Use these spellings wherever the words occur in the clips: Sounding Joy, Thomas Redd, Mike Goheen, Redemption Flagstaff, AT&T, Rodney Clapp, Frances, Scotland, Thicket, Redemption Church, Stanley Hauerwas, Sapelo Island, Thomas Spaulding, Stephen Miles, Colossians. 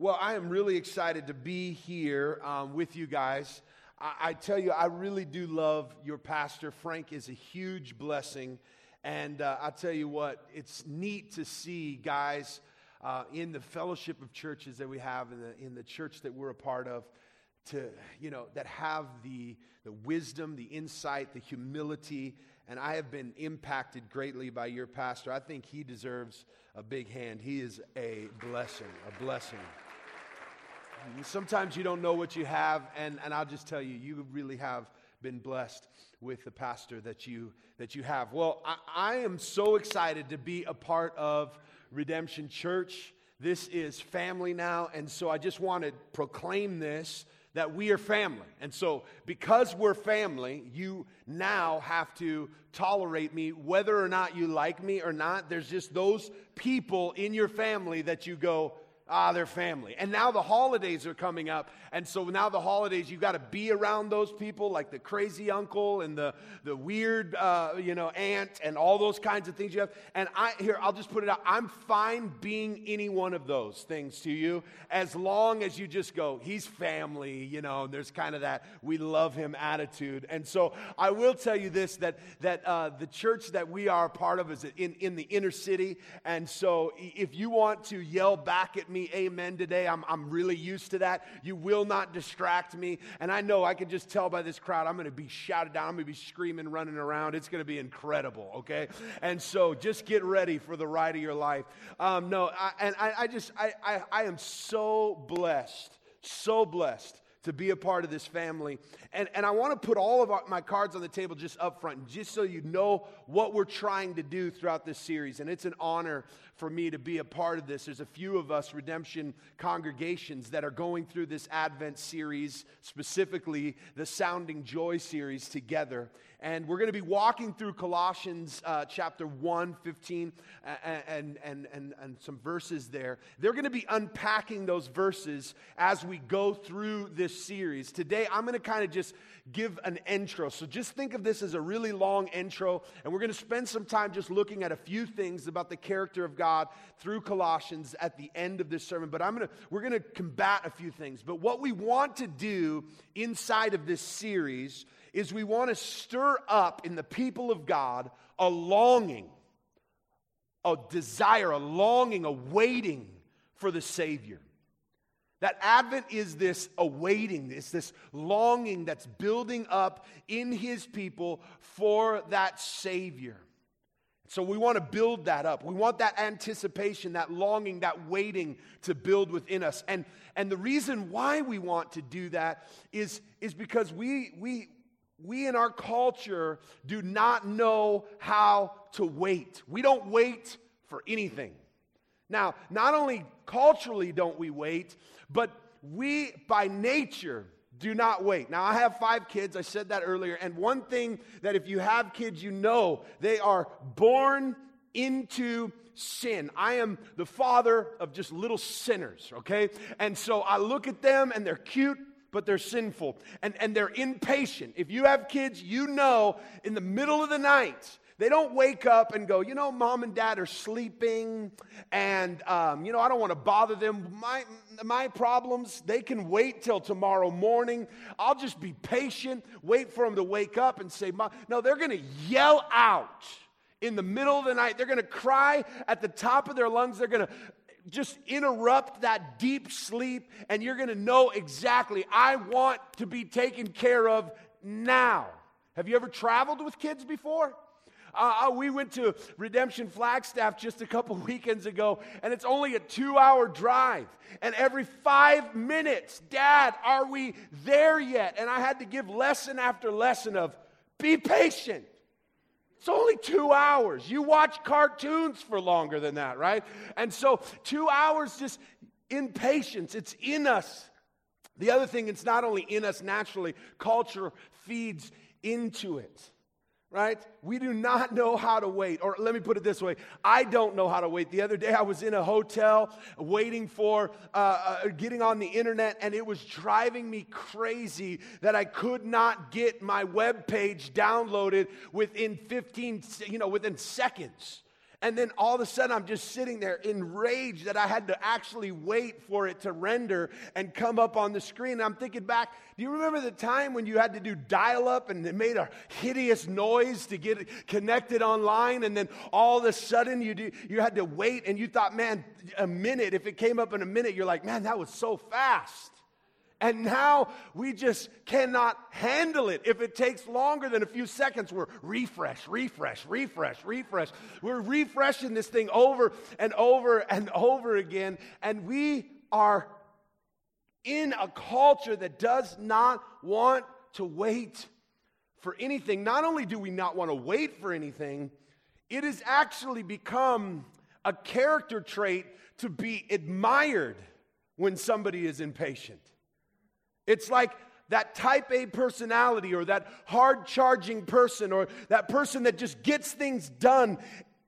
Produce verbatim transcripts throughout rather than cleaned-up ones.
Well, I am really excited to be here um, with you guys. I, I tell you, I really do love your pastor. Frank is a huge blessing. And uh, I'll tell you what, it's neat to see guys uh, in the fellowship of churches that we have, in the, in the church that we're a part of, to, you know, that have the, the wisdom, the insight, the humility. And I have been impacted greatly by your pastor. I think he deserves a big hand. He is a blessing, a blessing. Sometimes you don't know what you have, and, and I'll just tell you, you really have been blessed with the pastor that you that you have. Well, I, I am so excited to be a part of Redemption Church. This is family now, and so I just want to proclaim this, that we are family. And so because we're family, you now have to tolerate me, whether or not you like me or not. There's just those people in your family that you go, ah, they're family. And now the holidays are coming up. And so now the holidays, you've got to be around those people, like the crazy uncle and the, the weird, uh, you know, aunt and all those kinds of things you have. And I here, I'll just put it out. I'm fine being any one of those things to you, as long as you just go, he's family, you know, and there's kind of that we love him attitude. And so I will tell you this, that that uh, the church that we are a part of is in, in the inner city. And so if you want to yell back at me, amen today. I'm I'm really used to that. You will not distract me. And I know I can just tell by this crowd, I'm going to be shouted down. I'm going to be screaming, running around. It's going to be incredible, okay? And so just get ready for the ride of your life. Um, no, I, and I, I just, I, I, I am so blessed, so blessed to be a part of this family. And, and I want to put all of our, my cards on the table just up front, just so you know what we're trying to do throughout this series. And it's an honor for me to be a part of this. There's a few of us Redemption congregations that are going through this Advent series, specifically the Sounding Joy series together. And we're going to be walking through Colossians uh, chapter one, fifteen, and, and, and, and some verses there. They're going to be unpacking those verses as we go through this series. Today, I'm going to kind of just give an intro. So just think of this as a really long intro. And we're going to spend some time just looking at a few things about the character of God through Colossians at the end of this sermon. But I'm going to, we're going to combat a few things. But what we want to do inside of this series is we want to stir up in the people of God a longing, a desire, a longing, a waiting for the Savior. That Advent is this awaiting, it's this longing that's building up in His people for that Savior. So we want to build that up. We want that anticipation, that longing, that waiting to build within us. And, and the reason why we want to do that is, is because we... we We in our culture do not know how to wait. We don't wait for anything. Now, not only culturally don't we wait, but we by nature do not wait. Now, I have five kids. I said that earlier. And one thing that if you have kids, you know, they are born into sin. I am the father of just little sinners, okay? And so I look at them and they're cute, but they're sinful, and, and they're impatient. If you have kids, you know in the middle of the night, they don't wake up and go, you know, mom and dad are sleeping, and, um, you know, I don't want to bother them. My my problems, they can wait till tomorrow morning. I'll just be patient, wait for them to wake up and say, mom. No, they're going to yell out in the middle of the night. They're going to cry at the top of their lungs. They're going to just interrupt that deep sleep, and you're going to know exactly, I want to be taken care of now. Have you ever traveled with kids before? Uh, we went to Redemption Flagstaff just a couple weekends ago, and it's only a two-hour drive. And every five minutes, Dad, are we there yet? And I had to give lesson after lesson of, be patient. It's only two hours. You watch cartoons for longer than that, right? And so two hours just impatience. It's in us. The other thing, it's not only in us naturally. Culture feeds into it, right? We do not know how to wait. Or let me put it this way. I don't know how to wait. The other day I was in a hotel waiting for uh, uh, getting on the internet, and it was driving me crazy that I could not get my web page downloaded within fifteen, you know, within seconds. And then all of a sudden, I'm just sitting there enraged that I had to actually wait for it to render and come up on the screen. And I'm thinking back, do you remember the time when you had to do dial-up and it made a hideous noise to get connected online? And then all of a sudden, you do, you had to wait and you thought, man, a minute. If it came up in a minute, you're like, man, that was so fast. And now we just cannot handle it. If it takes longer than a few seconds, we're refresh, refresh, refresh, refresh. We're refreshing this thing over and over and over again. And we are in a culture that does not want to wait for anything. Not only do we not want to wait for anything, it has actually become a character trait to be admired when somebody is impatient. It's like that type A personality or that hard-charging person or that person that just gets things done,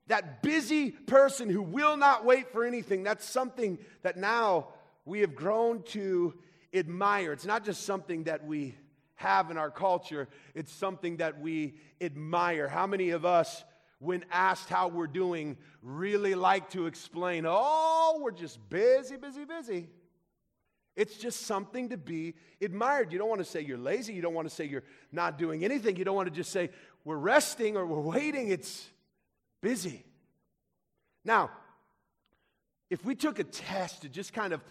that busy person who will not wait for anything. That's something that now we have grown to admire. It's not just something that we have in our culture. It's something that we admire. How many of us, when asked how we're doing, really like to explain, oh, we're just busy, busy, busy. It's just something to be admired. You don't want to say you're lazy. You don't want to say you're not doing anything. You don't want to just say we're resting or we're waiting. It's busy. Now, if we took a test to just kind of,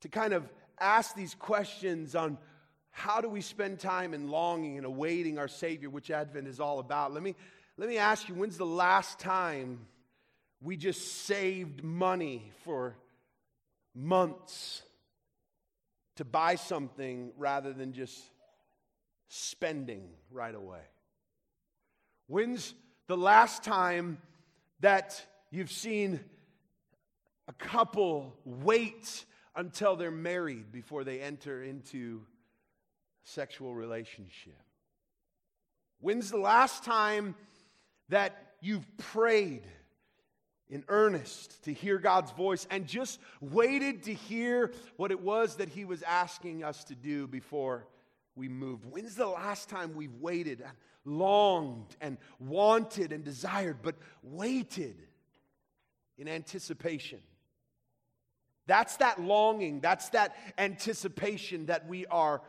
to kind of ask these questions on how do we spend time in longing and awaiting our Savior, which Advent is all about, let me, let me ask you, when's the last time we just saved money for months to buy something rather than just spending right away? When's the last time that you've seen a couple wait until they're married before they enter into a sexual relationship? When's the last time that you've prayed in earnest to hear God's voice and just waited to hear what it was that He was asking us to do before we moved? When's the last time we've waited, and longed, and wanted, and desired, but waited in anticipation? That's that longing, that's that anticipation that we are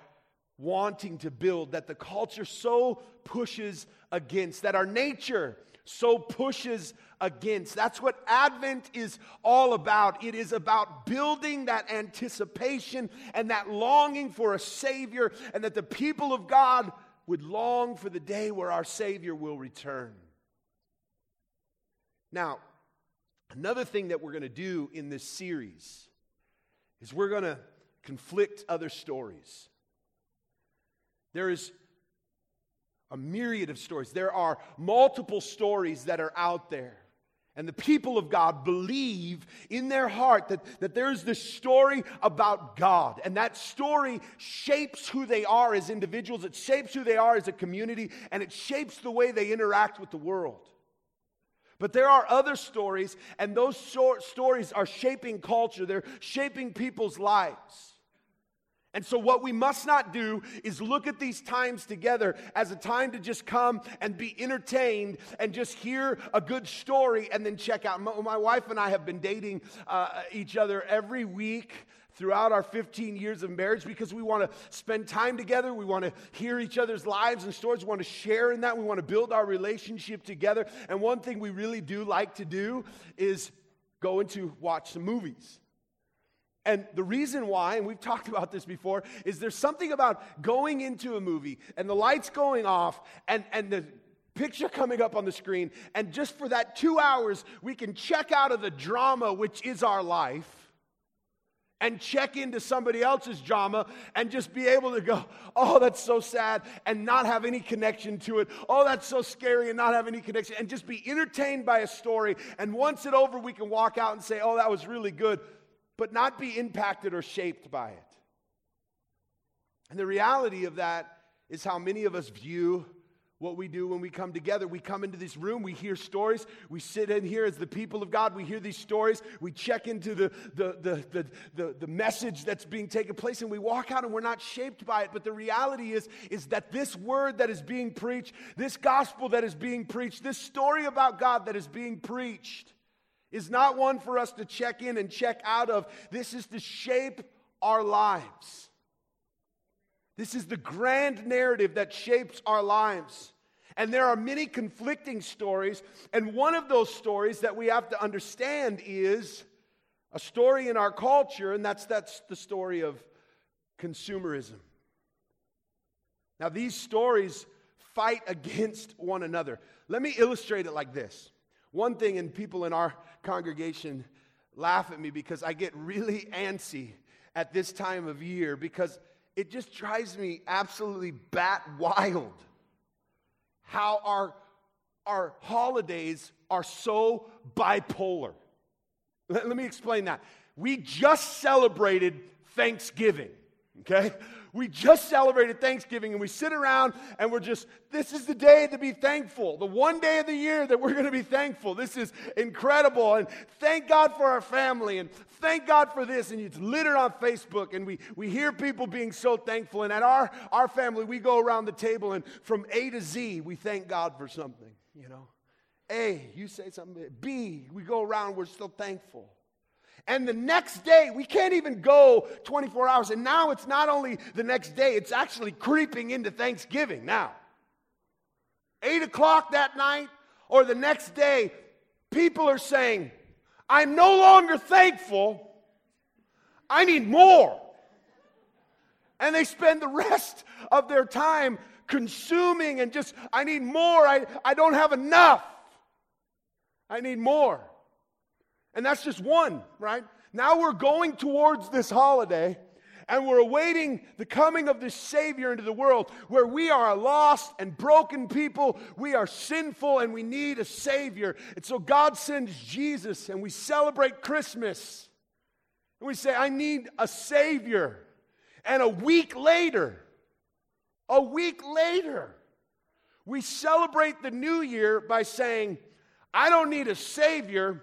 wanting to build, that the culture so pushes against, that our nature so pushes against. That's what Advent is all about. It is about building that anticipation and that longing for a Savior, and that the people of God would long for the day where our Savior will return. Now, another thing that we're going to do in this series is we're going to conflict other stories. There is a myriad of stories. There are multiple stories that are out there. And the people of God believe in their heart that, that there's this story about God. And that story shapes who they are as individuals. It shapes who they are as a community. And it shapes the way they interact with the world. But there are other stories, and those so- stories are shaping culture. They're shaping people's lives. And so what we must not do is look at these times together as a time to just come and be entertained and just hear a good story and then check out. My, my wife and I have been dating uh, each other every week throughout our fifteen years of marriage because we want to spend time together. We want to hear each other's lives and stories. We want to share in that. We want to build our relationship together. And one thing we really do like to do is go and to watch some movies. And the reason why, and we've talked about this before, is there's something about going into a movie and the lights going off and, and the picture coming up on the screen. And just for that two hours, we can check out of the drama, which is our life, and check into somebody else's drama and just be able to go, oh, that's so sad, and not have any connection to it. Oh, that's so scary, and not have any connection. And just be entertained by a story. And once it's over, we can walk out and say, oh, that was really good, but not be impacted or shaped by it. And the reality of that is how many of us view what we do when we come together. We come into this room, we hear stories, we sit in here as the people of God, we hear these stories, we check into the, the, the, the, the, the message that's being taken place, and we walk out and we're not shaped by it. But the reality is, is that this word that is being preached, this gospel that is being preached, this story about God that is being preached is not one for us to check in and check out of. This is to shape our lives. This is the grand narrative that shapes our lives. And there are many conflicting stories. And one of those stories that we have to understand is a story in our culture, and that's that's the story of consumerism. Now, these stories fight against one another. Let me illustrate it like this. One thing, and people in our congregation laugh at me because I get really antsy at this time of year because it just drives me absolutely bat wild how our, our holidays are so bipolar. Let, let me explain that. We just celebrated Thanksgiving, okay? We just celebrated Thanksgiving, and we sit around, and we're just, this is the day to be thankful. The one day of the year that we're going to be thankful. This is incredible, and thank God for our family, and thank God for this. And it's littered on Facebook, and we, we hear people being so thankful. And at our, our family, we go around the table, and from A to Z, we thank God for something, you know. A, you say something. B, we go around, we're still thankful. And the next day, we can't even go twenty-four hours. And now it's not only the next day, it's actually creeping into Thanksgiving now. eight o'clock that night or the next day, people are saying, I'm no longer thankful. I need more. And they spend the rest of their time consuming and just, I need more. I, I don't have enough. I need more. And that's just one, right? Now we're going towards this holiday, and we're awaiting the coming of this Savior into the world, where we are a lost and broken people. We are sinful, and we need a Savior. And so God sends Jesus, and we celebrate Christmas. And we say, I need a Savior. And a week later, a week later, we celebrate the new year by saying, I don't need a Savior.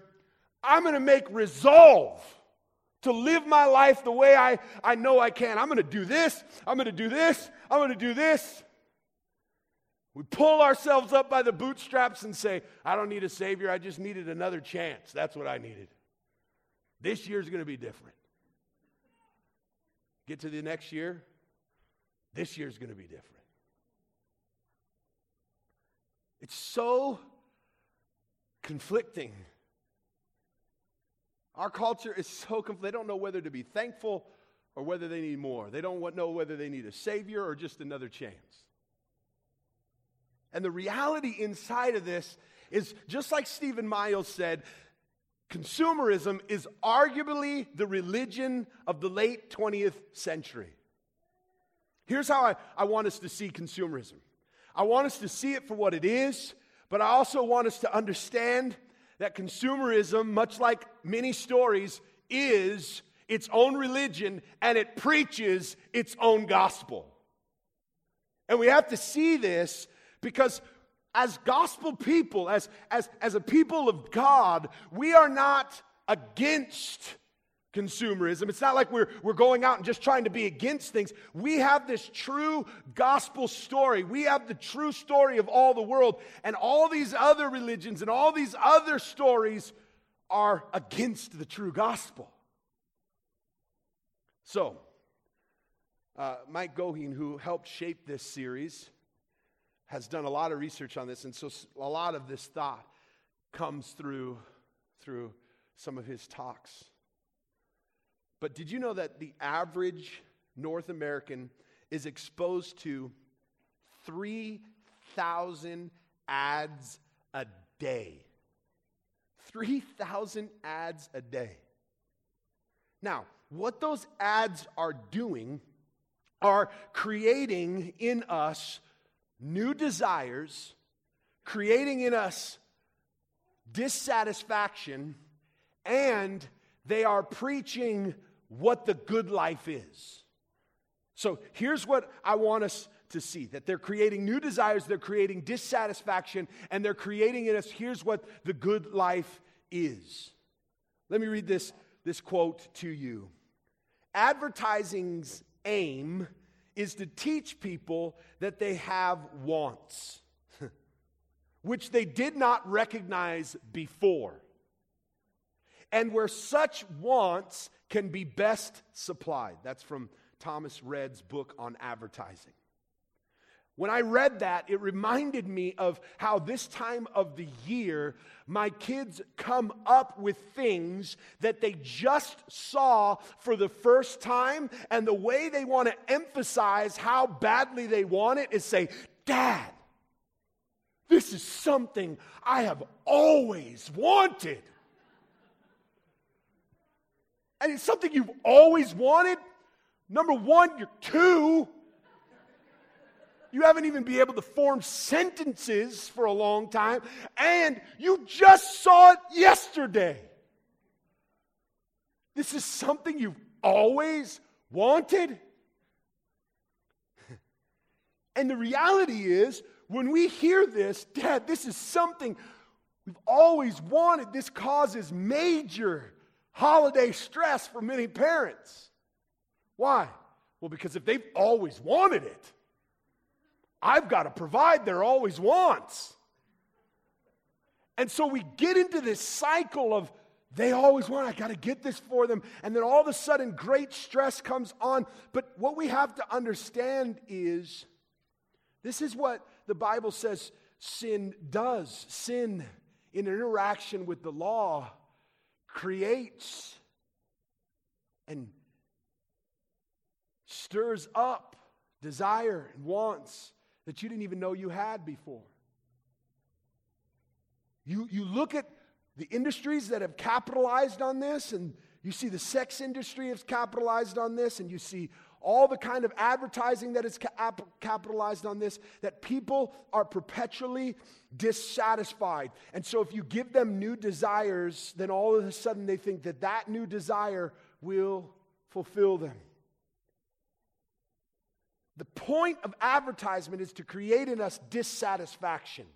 I'm going to make resolve to live my life the way I, I know I can. I'm going to do this. I'm going to do this. I'm going to do this. We pull ourselves up by the bootstraps and say, I don't need a Savior. I just needed another chance. That's what I needed. This year's going to be different. Get to the next year. This year's going to be different. It's so conflicting. Our culture is so confused. They don't know whether to be thankful or whether they need more. They don't know whether they need a Savior or just another chance. And the reality inside of this is, just like Stephen Miles said, consumerism is arguably the religion of the late twentieth century. Here's how I, I want us to see consumerism. I want us to see it for what it is, but I also want us to understand that consumerism, much like many stories, is its own religion, and it preaches its own gospel. And we have to see this because as gospel people, as, as, as a people of God, we are not against consumerism. It's not like we're, we're going out and just trying to be against things. We have this true gospel story. We have the true story of all the world. And all these other religions and all these other stories are against the true gospel. So, uh, Mike Goheen, who helped shape this series, has done a lot of research on this. And so a lot of this thought comes through through some of his talks. But did you know that the average North American is exposed to three thousand ads a day? three thousand ads a day. Now, what those ads are doing are creating in us new desires, creating in us dissatisfaction, and they are preaching what the good life is. So here's what I want us to see, that they're creating new desires, they're creating dissatisfaction, and they're creating in us, here's what the good life is. Let me read this, this quote to you. Advertising's aim is to teach people that they have wants, which they did not recognize before, and where such wants can be best supplied. That's from Thomas Redd's book on advertising. When I read that, it reminded me of how this time of the year, my kids come up with things that they just saw for the first time, and the way they want to emphasize how badly they want it is say, Dad, this is something I have always wanted. And it's something you've always wanted? Number one, you're two. You haven't even been able to form sentences for a long time. And you just saw it yesterday. This is something you've always wanted? And the reality is, when we hear this, Dad, this is something we've always wanted. This causes major holiday stress for many parents. Why? Well, because if they've always wanted it, I've got to provide their always wants. And so we get into this cycle of they always want, I got to get this for them. And then all of a sudden, great stress comes on. But what we have to understand is this is what the Bible says sin does. Sin, in interaction with the law, creates and stirs up desire and wants that you didn't even know you had before. You, you look at the industries that have capitalized on this, and you see the sex industry has capitalized on this, and you see all the kind of advertising that is cap- capitalized on this, that people are perpetually dissatisfied. And so if you give them new desires, then all of a sudden they think that that new desire will fulfill them. The point of advertisement is to create in us dissatisfaction.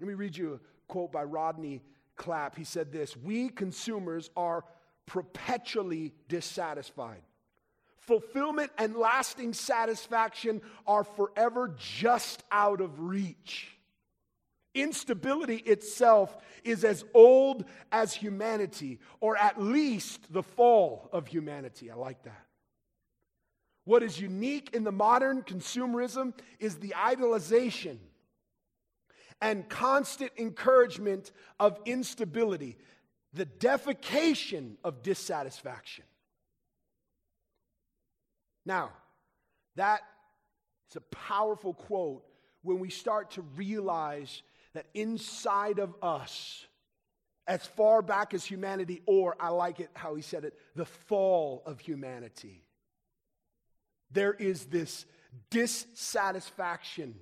Let me read you a quote by Rodney Clapp. He said this, "We consumers are perpetually dissatisfied. Fulfillment and lasting satisfaction are forever just out of reach. Instability itself is as old as humanity, or at least the fall of humanity." I like that. What is unique in the modern consumerism is the idolization and constant encouragement of instability, the defecation of dissatisfaction. Now, that is a powerful quote when we start to realize that inside of us, as far back as humanity, or I like it how he said it, the fall of humanity, there is this dissatisfaction.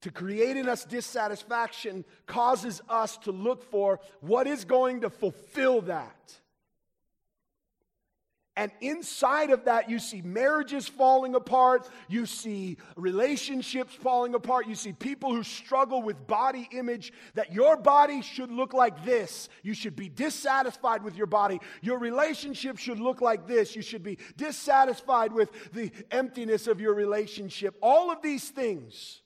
To create in us dissatisfaction causes us to look for what is going to fulfill that. And inside of that, you see marriages falling apart, you see relationships falling apart, you see people who struggle with body image, that your body should look like this. You should be dissatisfied with your body. Your relationship should look like this. You should be dissatisfied with the emptiness of your relationship. All of these things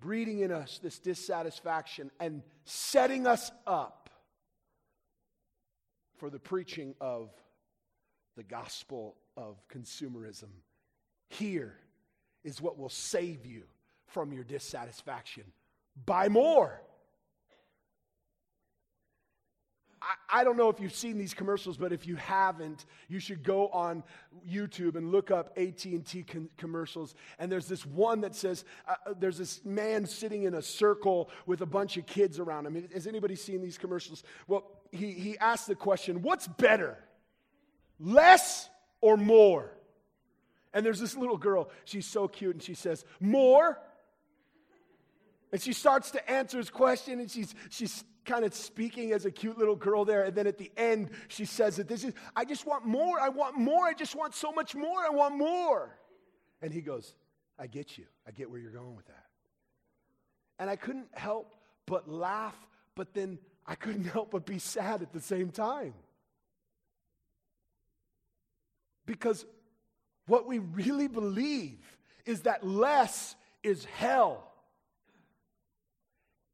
breeding in us this dissatisfaction and setting us up for the preaching of the gospel of consumerism. Here is what will save you from your dissatisfaction. Buy more. I, I don't know if you've seen these commercials, but if you haven't, you should go on YouTube and look up A T and T com- commercials. And there's this one that says, uh, there's this man sitting in a circle with a bunch of kids around him. Has anybody seen these commercials? Well, he, he asked the question, what's better? Less or more? And there's this little girl, she's so cute, and she says, more. And she starts to answer his question, and she's she's kind of speaking as a cute little girl there. And then at the end, she says that this is, I just want more, I want more, I just want so much more, I want more. And he goes, I get you. I get where you're going with that. And I couldn't help but laugh, but then I couldn't help but be sad at the same time. Because what we really believe is that less is hell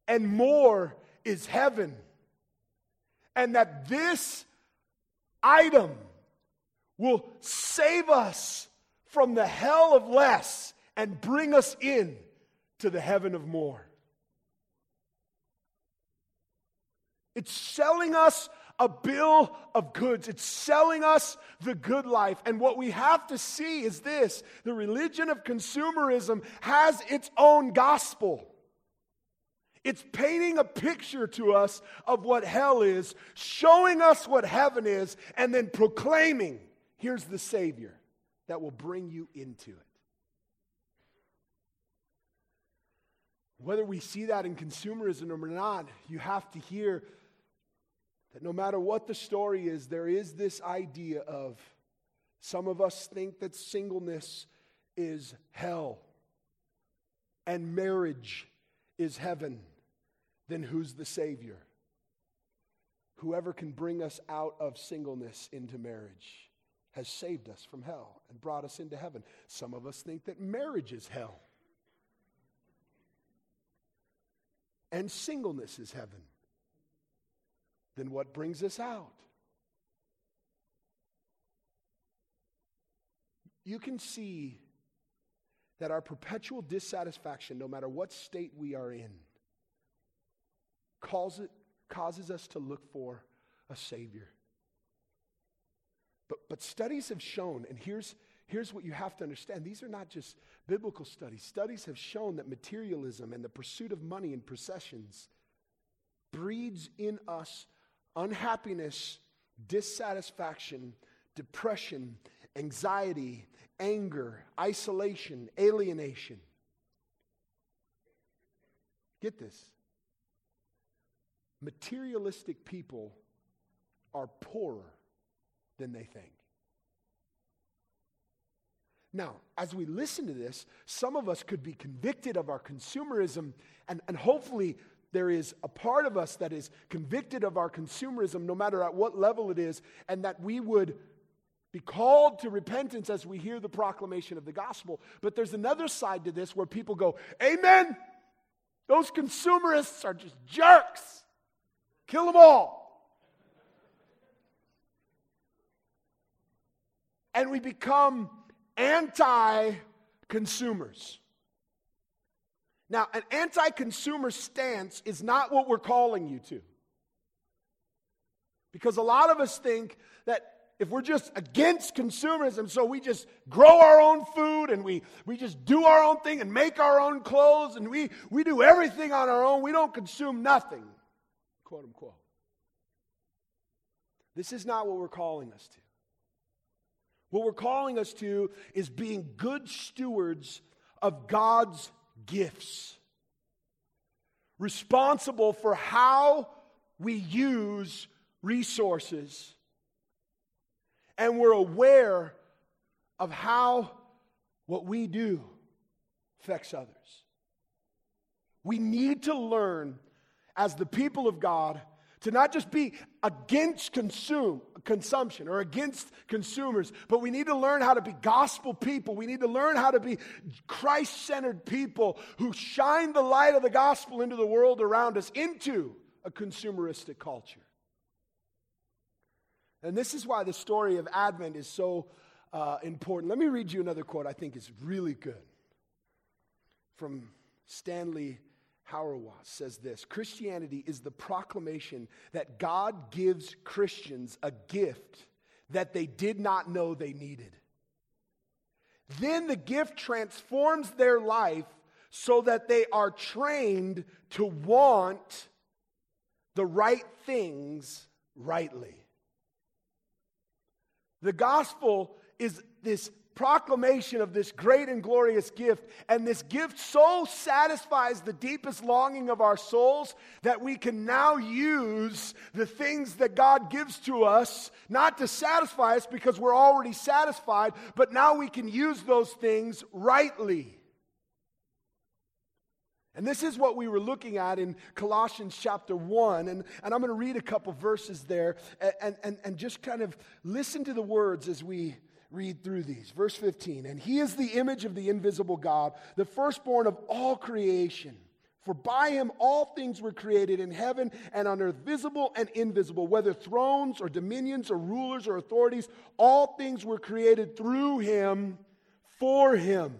and more is heaven. And that this item will save us from the hell of less and bring us in to the heaven of more. It's selling us a bill of goods. It's selling us the good life. And what we have to see is this: the religion of consumerism has its own gospel. It's painting a picture to us of what hell is, showing us what heaven is, and then proclaiming, here's the Savior that will bring you into it. Whether we see that in consumerism or not, you have to hear that no matter what the story is, there is this idea of some of us think that singleness is hell and marriage is heaven. Then who's the Savior? Whoever can bring us out of singleness into marriage has saved us from hell and brought us into heaven. Some of us think that marriage is hell and singleness is heaven. Then what brings us out? You can see that our perpetual dissatisfaction, no matter what state we are in, calls it, causes us to look for a Savior. But, but studies have shown, and here's, here's what you have to understand. These are not just biblical studies. Studies have shown that materialism and the pursuit of money and possessions breeds in us unhappiness, dissatisfaction, depression, anxiety, anger, isolation, alienation. Get this. Materialistic people are poorer than they think. Now, as we listen to this, some of us could be convicted of our consumerism, and, and hopefully there is a part of us that is convicted of our consumerism, no matter at what level it is, and that we would be called to repentance as we hear the proclamation of the gospel. But there's another side to this where people go, amen, those consumerists are just jerks. Kill them all. And we become anti-consumers. Now, an anti-consumer stance is not what we're calling you to. Because a lot of us think that if we're just against consumerism, so we just grow our own food and we, we just do our own thing and make our own clothes and we, we do everything on our own. We don't consume nothing, quote unquote. This is not what we're calling us to. What we're calling us to is being good stewards of God's gifts, responsible for how we use resources. And we're aware of how what we do affects others. We need to learn as the people of God to not just be against consume, consumption or against consumers, but we need to learn how to be gospel people. We need to learn how to be Christ-centered people who shine the light of the gospel into the world around us, into a consumeristic culture. And this is why the story of Advent is so uh, important. Let me read you another quote I think is really good. From Stanley Hauerwas says this: Christianity is the proclamation that God gives Christians a gift that they did not know they needed. Then the gift transforms their life so that they are trained to want the right things rightly. The gospel is this proclamation of this great and glorious gift. And this gift so satisfies the deepest longing of our souls that we can now use the things that God gives to us, not to satisfy us because we're already satisfied, but now we can use those things rightly. And this is what we were looking at in Colossians chapter one. And, and I'm going to read a couple verses there and, and, and just kind of listen to the words as we read through these. Verse fifteen, and he is the image of the invisible God, the firstborn of all creation. For by him all things were created in heaven and on earth, visible and invisible, whether thrones or dominions or rulers or authorities, all things were created through him, for him.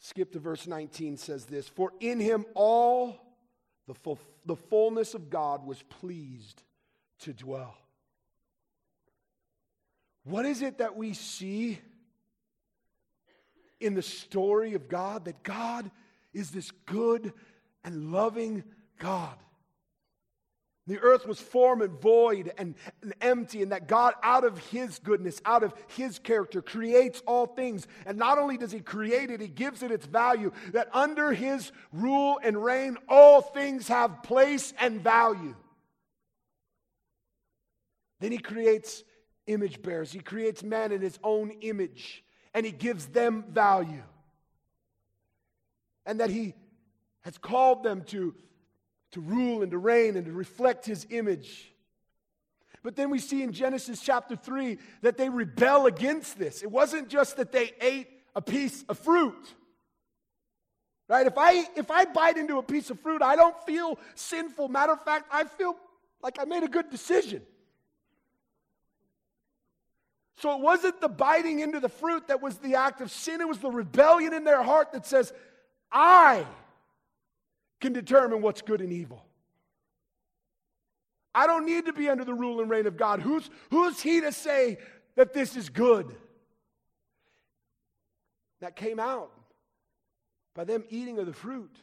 Skip to verse nineteen, says this, for in him all the, full, the fullness of God was pleased to dwell. What is it that we see in the story of God? That God is this good and loving God. The earth was form and void and, and empty, and that God, out of his goodness, out of his character, creates all things. And not only does he create it, he gives it its value. That under his rule and reign, all things have place and value. Then he creates image bearers. He creates man in his own image, and he gives them value. And that he has called them to to rule and to reign and to reflect his image. But then we see in Genesis chapter three that they rebel against this. It wasn't just that they ate a piece of fruit. Right? If I if I bite into a piece of fruit, I don't feel sinful. Matter of fact, I feel like I made a good decision. So it wasn't the biting into the fruit that was the act of sin. It was the rebellion in their heart that says, I can determine what's good and evil. I don't need to be under the rule and reign of God. Who's, who's he to say that this is good? That came out by them eating of the fruit.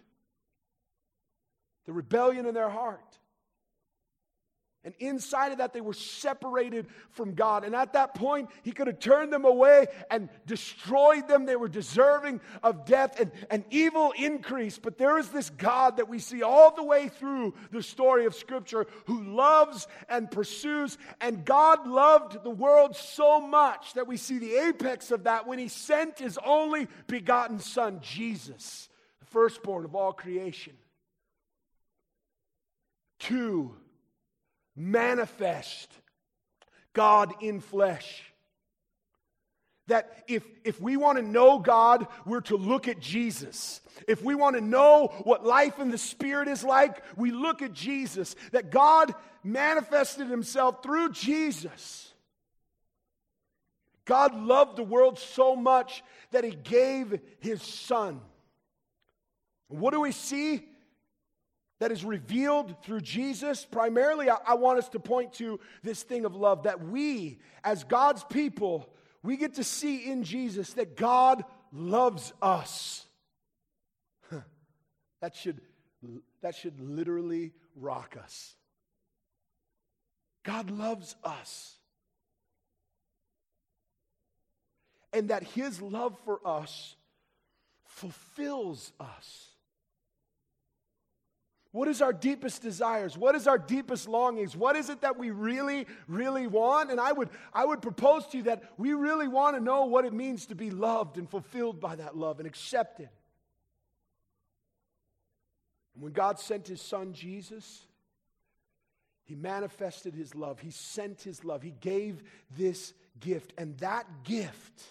The rebellion in their heart. And inside of that, they were separated from God. And at that point, he could have turned them away and destroyed them. They were deserving of death and, and evil increase. But there is this God that we see all the way through the story of Scripture who loves and pursues. And God loved the world so much that we see the apex of that when he sent his only begotten Son, Jesus, the firstborn of all creation, to manifest God in flesh. That if, if we want to know God, we're to look at Jesus. If we want to know what life in the Spirit is like, we look at Jesus. That God manifested himself through Jesus. God loved the world so much that he gave his Son. What do we see that is revealed through Jesus? Primarily, I, I want us to point to this thing of love, that we, as God's people, we get to see in Jesus that God loves us. Huh. That should, that should literally rock us. God loves us. And that his love for us fulfills us. What is our deepest desires? What is our deepest longings? What is it that we really, really want? And I would, I would propose to you that we really want to know what it means to be loved and fulfilled by that love and accepted. And when God sent his Son, Jesus, he manifested his love. He sent his love. He gave this gift. And that gift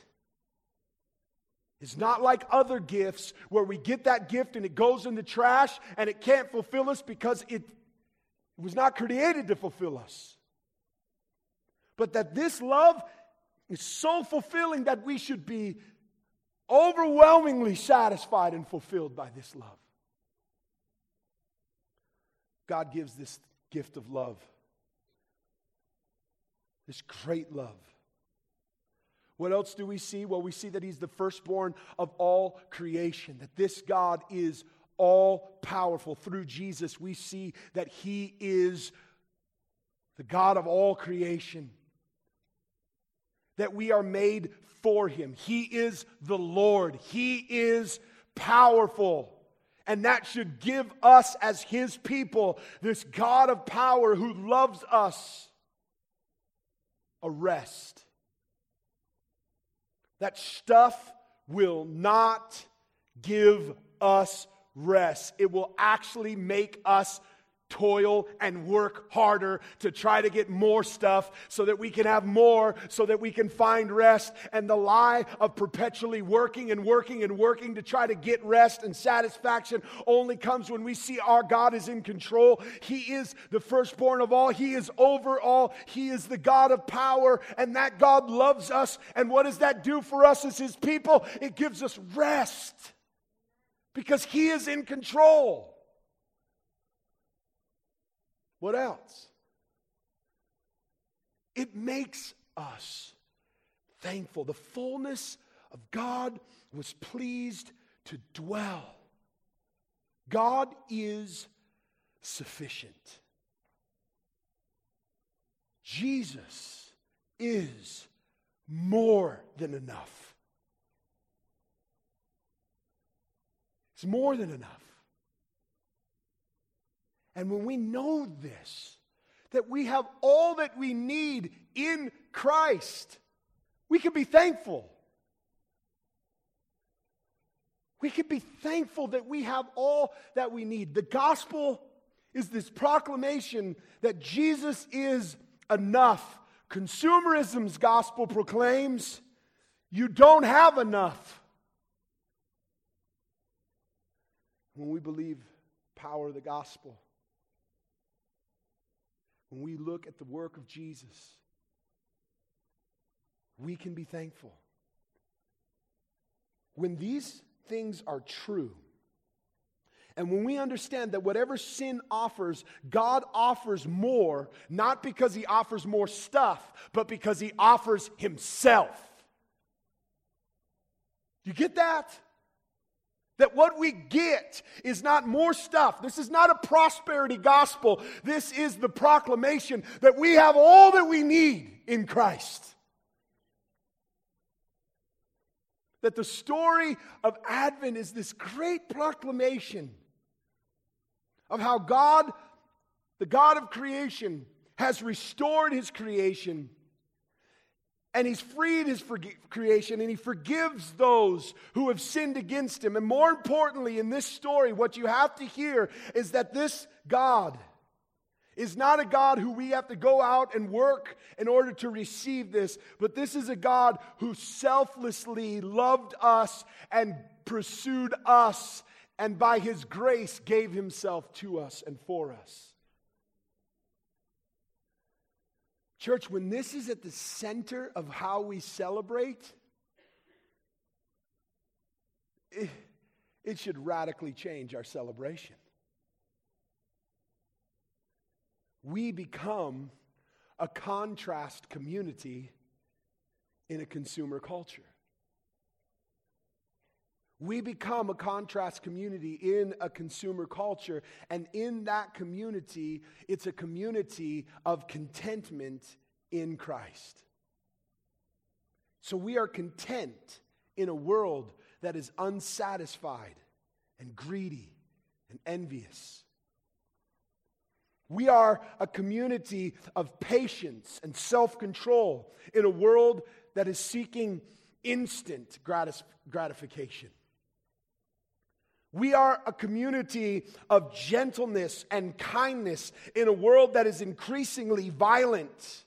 it's not like other gifts where we get that gift and it goes in the trash and it can't fulfill us because it was not created to fulfill us. But that this love is so fulfilling that we should be overwhelmingly satisfied and fulfilled by this love. God gives this gift of love, this great love. What else do we see? Well, we see that he's the firstborn of all creation, that this God is all-powerful. Through Jesus, we see that he is the God of all creation. that we are made for him. He is the Lord. He is powerful. And that should give us as his people, this God of power who loves us, a rest. That stuff will not give us rest. It will actually make us toil and work harder to try to get more stuff so that we can have more, so that we can find rest. And the lie of perpetually working and working and working to try to get rest and satisfaction only comes when we see our God is in control. He is the firstborn of all. He is over all. He is the God of power, and that God loves us. And what does that do for us as his people? It gives us rest because he is in control. What else? It makes us thankful. The fullness of God was pleased to dwell. God is sufficient. Jesus is more than enough. It's more than enough. And when we know this, that we have all that we need in Christ, we can be thankful. We can be thankful that we have all that we need. The gospel is this proclamation that Jesus is enough. Consumerism's gospel proclaims you don't have enough. When we believe the power of the gospel, when we look at the work of Jesus, we can be thankful. When these things are true, and when we understand that whatever sin offers, God offers more, not because he offers more stuff, but because he offers himself. You get that? That what we get is not more stuff. This is not a prosperity gospel. This is the proclamation that we have all that we need in Christ. That the story of Advent is this great proclamation of how God, the God of creation, has restored his creation. And he's freed his forg- creation, and he forgives those who have sinned against him. And more importantly, in this story, what you have to hear is that this God is not a God who we have to go out and work in order to receive this, but this is a God who selflessly loved us and pursued us, and by his grace gave himself to us and for us. Church, when this is at the center of how we celebrate, it, it should radically change our celebration. We become a contrast community in a consumer culture. We become a contrast community in a consumer culture, and in that community, it's a community of contentment in Christ. So we are content in a world that is unsatisfied and greedy and envious. We are a community of patience and self-control in a world that is seeking instant gratis- gratification. We are a community of gentleness and kindness in a world that is increasingly violent,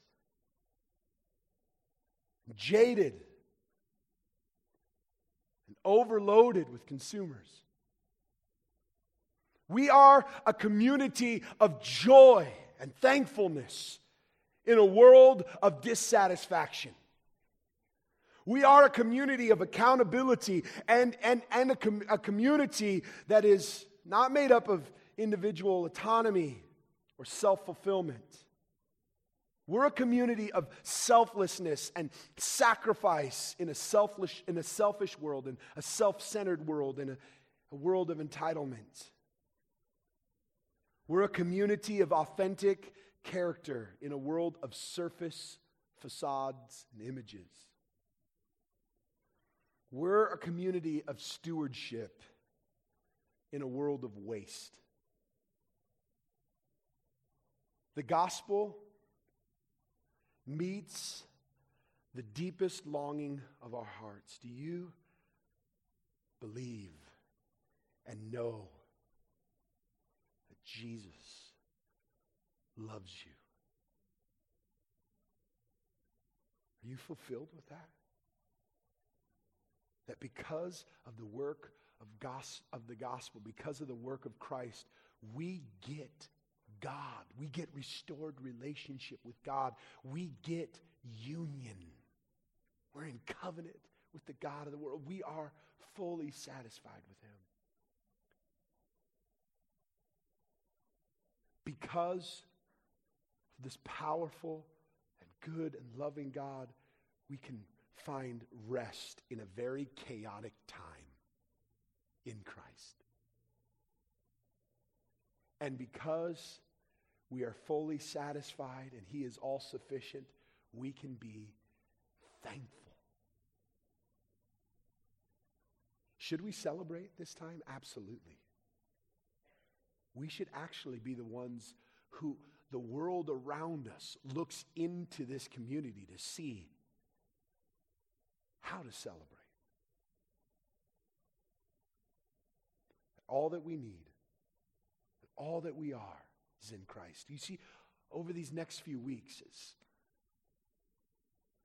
jaded, and overloaded with consumers. We are a community of joy and thankfulness in a world of dissatisfaction. We are a community of accountability and, and, and a, com- a community that is not made up of individual autonomy or self-fulfillment. We're a community of selflessness and sacrifice in a selfish, in a selfish world, in a self-centered world, in a, a world of entitlement. We're a community of authentic character in a world of surface facades, and images. We're a community of stewardship in a world of waste. The gospel meets the deepest longing of our hearts. Do you believe and know that Jesus loves you? Are you fulfilled with that? That because of the work of, gos- of the gospel, because of the work of Christ, we get God. We get restored relationship with God. We get union. We're in covenant with the God of the world. We are fully satisfied with Him. Because of this powerful and good and loving God, we can find rest in a very chaotic time in Christ. And because we are fully satisfied and He is all sufficient, we can be thankful. Should we celebrate this time? Absolutely. We should actually be the ones who the world around us looks into this community to see how to celebrate. All that we need, all that we are, is in Christ. You see, over these next few weeks, as,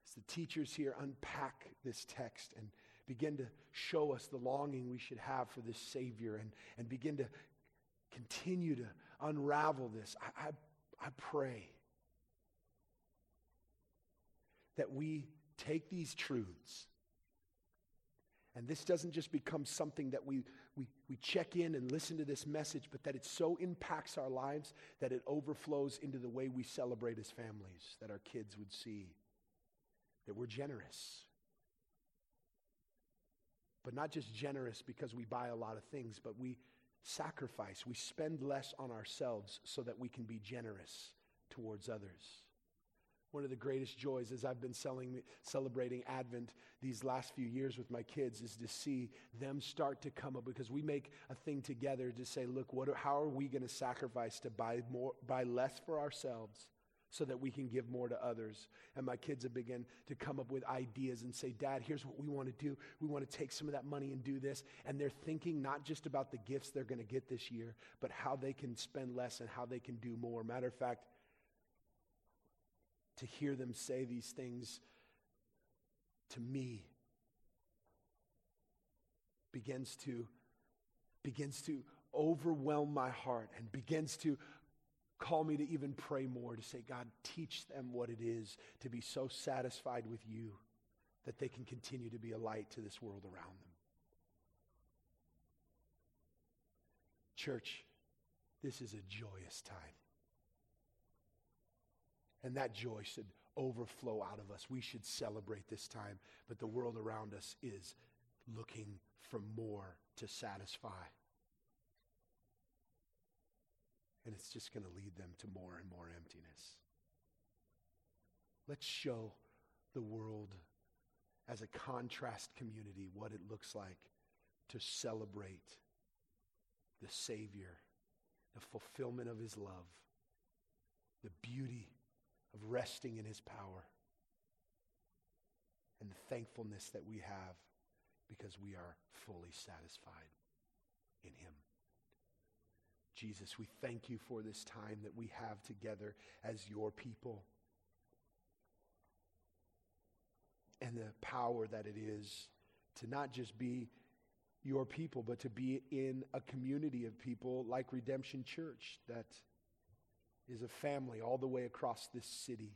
as the teachers here unpack this text and begin to show us the longing we should have for this Savior and, and begin to continue to unravel this, I, I, I pray that we take these truths. And this doesn't just become something that we, we we check in and listen to this message, but that it so impacts our lives that it overflows into the way we celebrate as families, that our kids would see that we're generous. But not just generous because we buy a lot of things, but we sacrifice, we spend less on ourselves so that we can be generous towards others. One of the greatest joys as I've been selling, celebrating Advent these last few years with my kids is to see them start to come up, because we make a thing together to say, look, what, how are we going to sacrifice to buy more, buy less for ourselves so that we can give more to others? And my kids have begun to come up with ideas and say, Dad, here's what we want to do. We want to take some of that money and do this. And they're thinking not just about the gifts they're going to get this year, but how they can spend less and how they can do more. Matter of fact, to hear them say these things to me begins to begins to overwhelm my heart and begins to call me to even pray more, to say, God, teach them what it is to be so satisfied with You that they can continue to be a light to this world around them. Church, this is a joyous time. And that joy should overflow out of us. We should celebrate this time. But the world around us is looking for more to satisfy. And it's just going to lead them to more and more emptiness. Let's show the world as a contrast community what it looks like to celebrate the Savior, the fulfillment of His love, the beauty of resting in His power, and the thankfulness that we have because we are fully satisfied in Him. Jesus, we thank You for this time that we have together as Your people, and the power that it is to not just be Your people, but to be in a community of people like Redemption Church that is a family all the way across this city.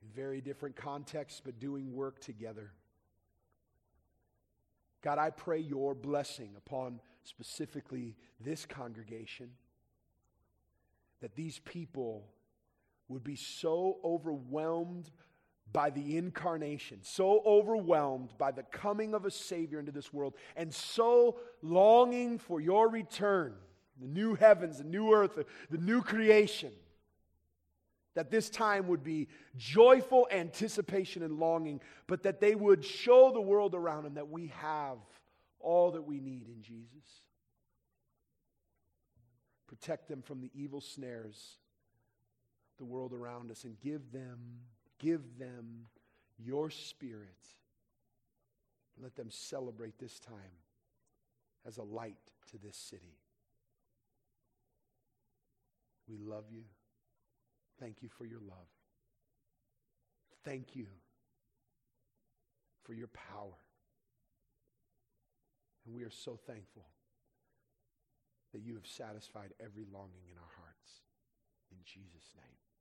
In very different contexts, but doing work together. God, I pray Your blessing upon specifically this congregation, that these people would be so overwhelmed by the incarnation, so overwhelmed by the coming of a Savior into this world, and so longing for Your return, the new heavens, the new earth, the new creation, that this time would be joyful anticipation and longing, but that they would show the world around them that we have all that we need in Jesus. Protect them from the evil snares, the world around us, and give them, give them your Spirit. Let them celebrate this time as a light to this city. We love you. Thank you for your love. Thank you for your power. And we are so thankful that you have satisfied every longing in our hearts. In Jesus' name.